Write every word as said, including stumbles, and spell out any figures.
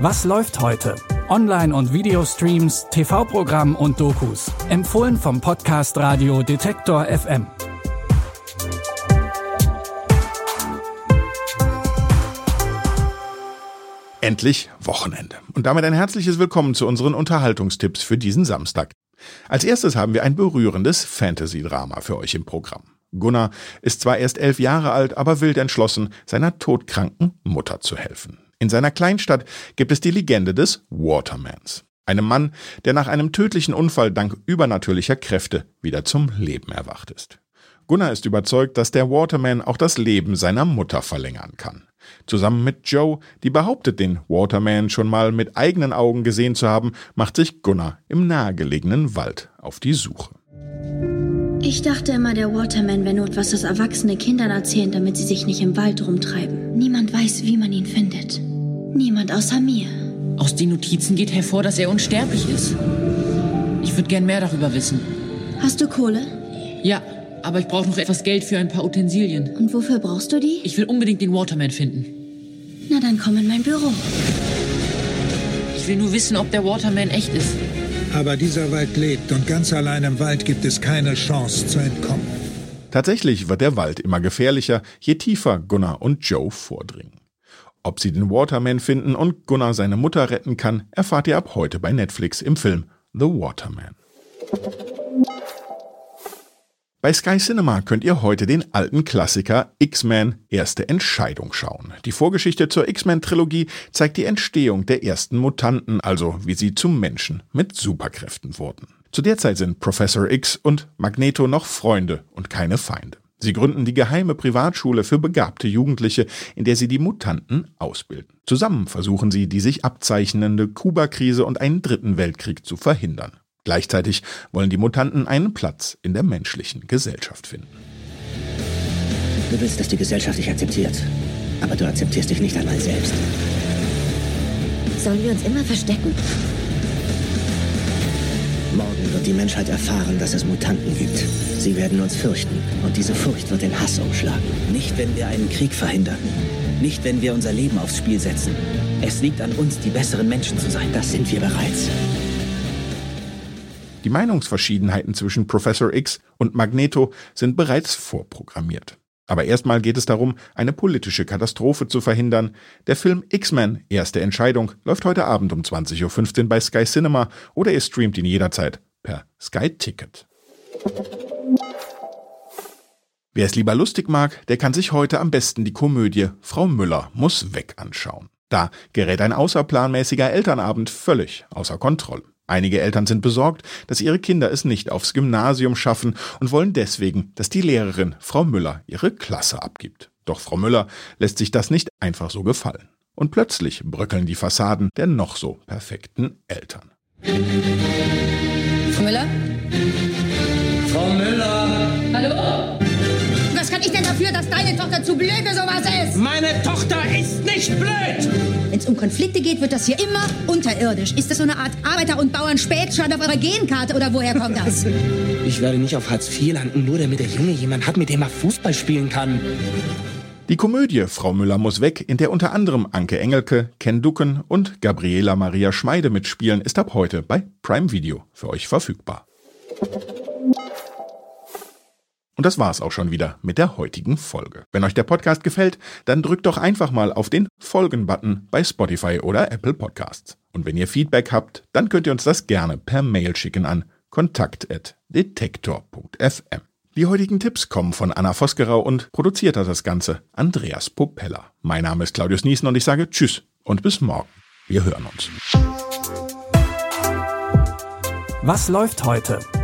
Was läuft heute? Online- und Videostreams, T V-Programm und Dokus. Empfohlen vom Podcast Radio Detektor F M. Endlich Wochenende. Und damit ein herzliches Willkommen zu unseren Unterhaltungstipps für diesen Samstag. Als erstes haben wir ein berührendes Fantasy-Drama für euch im Programm. Gunnar ist zwar erst elf Jahre alt, aber wild entschlossen, seiner todkranken Mutter zu helfen. In seiner Kleinstadt gibt es die Legende des Watermans, einem Mann, der nach einem tödlichen Unfall dank übernatürlicher Kräfte wieder zum Leben erwacht ist. Gunnar ist überzeugt, dass der Waterman auch das Leben seiner Mutter verlängern kann. Zusammen mit Joe, die behauptet, den Waterman schon mal mit eigenen Augen gesehen zu haben, macht sich Gunnar im nahegelegenen Wald auf die Suche. Ich dachte immer, der Waterman wäre nur etwas, das erwachsene Kindern erzählen, damit sie sich nicht im Wald rumtreiben. Niemand weiß, wie man ihn findet. Niemand außer mir. Aus den Notizen geht hervor, dass er unsterblich ist. Ich würde gern mehr darüber wissen. Hast du Kohle? Ja, aber ich brauche noch etwas Geld für ein paar Utensilien. Und wofür brauchst du die? Ich will unbedingt den Waterman finden. Na, dann komm in mein Büro. Ich will nur wissen, ob der Waterman echt ist. Aber dieser Wald lebt und ganz allein im Wald gibt es keine Chance zu entkommen. Tatsächlich wird der Wald immer gefährlicher, je tiefer Gunnar und Joe vordringen. Ob sie den Waterman finden und Gunnar seine Mutter retten kann, erfahrt ihr ab heute bei Netflix im Film The Waterman. Bei Sky Cinema könnt ihr heute den alten Klassiker X-Men Erste Entscheidung schauen. Die Vorgeschichte zur X-Men-Trilogie zeigt die Entstehung der ersten Mutanten, also wie sie zu Menschen mit Superkräften wurden. Zu der Zeit sind Professor X und Magneto noch Freunde und keine Feinde. Sie gründen die geheime Privatschule für begabte Jugendliche, in der sie die Mutanten ausbilden. Zusammen versuchen sie, die sich abzeichnende Kuba-Krise und einen dritten Weltkrieg zu verhindern. Gleichzeitig wollen die Mutanten einen Platz in der menschlichen Gesellschaft finden. Du willst, dass die Gesellschaft dich akzeptiert, aber du akzeptierst dich nicht einmal selbst. Sollen wir uns immer verstecken? Morgen wird die Menschheit erfahren, dass es Mutanten gibt. Sie werden uns fürchten und diese Furcht wird den Hass umschlagen. Nicht, wenn wir einen Krieg verhindern. Nicht, wenn wir unser Leben aufs Spiel setzen. Es liegt an uns, die besseren Menschen zu sein. Das sind wir bereits. Die Meinungsverschiedenheiten zwischen Professor X und Magneto sind bereits vorprogrammiert. Aber erstmal geht es darum, eine politische Katastrophe zu verhindern. Der Film X-Men Erste Entscheidung läuft heute Abend um zwanzig Uhr fünfzehn bei Sky Cinema oder ihr streamt ihn jederzeit per Sky-Ticket. Wer es lieber lustig mag, der kann sich heute am besten die Komödie Frau Müller muss weg anschauen. Da gerät ein außerplanmäßiger Elternabend völlig außer Kontrolle. Einige Eltern sind besorgt, dass ihre Kinder es nicht aufs Gymnasium schaffen und wollen deswegen, dass die Lehrerin Frau Müller ihre Klasse abgibt. Doch Frau Müller lässt sich das nicht einfach so gefallen. Und plötzlich bröckeln die Fassaden der noch so perfekten Eltern. Frau Müller? Frau Müller! Hallo? Was kann ich denn dafür, dass deine Tochter zu blöd für sowas ist? Meine Tochter ist nicht blöd! Wenn es um Konflikte geht, wird das hier immer unterirdisch. Ist das so eine Art Arbeiter- und Bauern-Spätschad auf eurer Genkarte oder woher kommt das? Ich werde nicht auf Hartz vier landen, nur damit der Junge jemand hat, mit dem er Fußball spielen kann. Die Komödie Frau Müller muss weg, in der unter anderem Anke Engelke, Ken Duken und Gabriela Maria Schmeide mitspielen, ist ab heute bei Prime Video für euch verfügbar. Und das war's auch schon wieder mit der heutigen Folge. Wenn euch der Podcast gefällt, dann drückt doch einfach mal auf den Folgen-Button bei Spotify oder Apple Podcasts. Und wenn ihr Feedback habt, dann könnt ihr uns das gerne per Mail schicken an kontakt at detektor punkt f m. Die heutigen Tipps kommen von Anna Vosgerau und produziert hat das Ganze Andreas Popella. Mein Name ist Claudius Niesen und ich sage Tschüss und bis morgen. Wir hören uns. Was läuft heute?